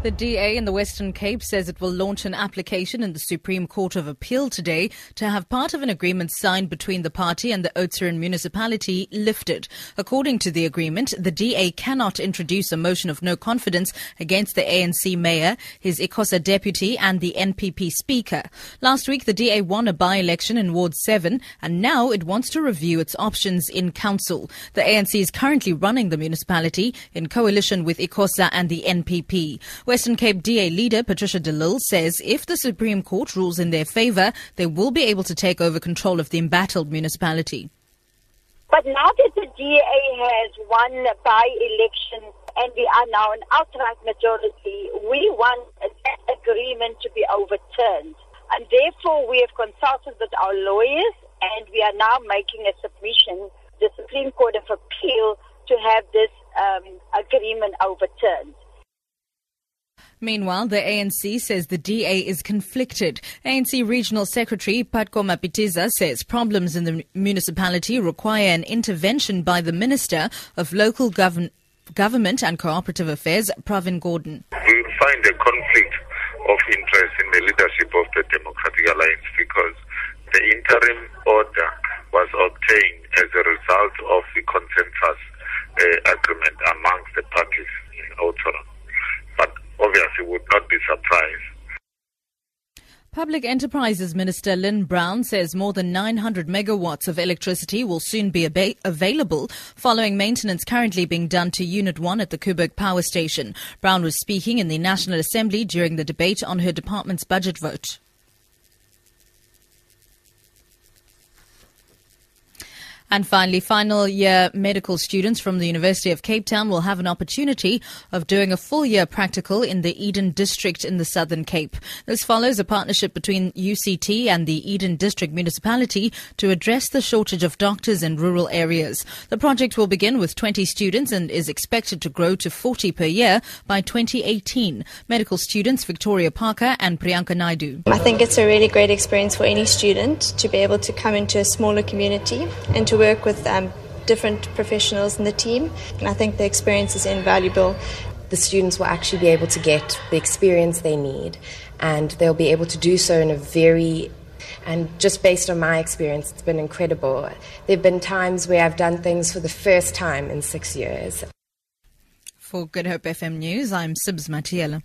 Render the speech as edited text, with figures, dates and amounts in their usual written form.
The DA in the Western Cape says it will launch an application in the Supreme Court of Appeal today to have part of an agreement signed between the party and the Oudtshoorn municipality lifted. According to the agreement, the DA cannot introduce a motion of no confidence against the ANC mayor, his Ecosa deputy and the NPP speaker. Last week, the DA won a by-election in Ward 7 and now it wants to review its options in council. The ANC is currently running the municipality in coalition with Ecosa and the NPP. Western Cape DA leader Patricia de Lille says if the Supreme Court rules in their favour, they will be able to take over control of the embattled municipality. But now that the DA has won by election and we are now an outright majority, we want that agreement to be overturned. And therefore, we have consulted with our lawyers and we are now making a submission to the Supreme Court of Appeal to have this agreement overturned. Meanwhile, the ANC says the DA is conflicted. ANC Regional Secretary Patco Mapitiza says problems in the municipality require an intervention by the Minister of Local Government and Cooperative Affairs, Pravin Gordhan. We find a conflict of interest in the leadership of the Democratic Alliance because the interim order was obtained as a result of the consensus agreement amongst the parties in Oudtshoorn. Obviously, would not be surprised. Public Enterprises Minister Lynn Brown says more than 900 megawatts of electricity will soon be available following maintenance currently being done to Unit 1 at the Koeberg Power Station. Brown was speaking in the National Assembly during the debate on her department's budget vote. And finally, final year medical students from the University of Cape Town will have an opportunity of doing a full year practical in the Eden District in the Southern Cape. This follows a partnership between UCT and the Eden District municipality to address the shortage of doctors in rural areas. The project will begin with 20 students and is expected to grow to 40 per year by 2018. Medical students Victoria Parker and Priyanka Naidu. I think it's a really great experience for any student to be able to come into a smaller community and to work with different professionals in the team, and I think the experience is invaluable. The students will actually be able to get the experience they need, and they'll be able to do so in a very, and just based on my experience, it's been incredible. There have been times where I've done things for the first time in 6 years. For Good Hope FM News, I'm Sibs Matiela.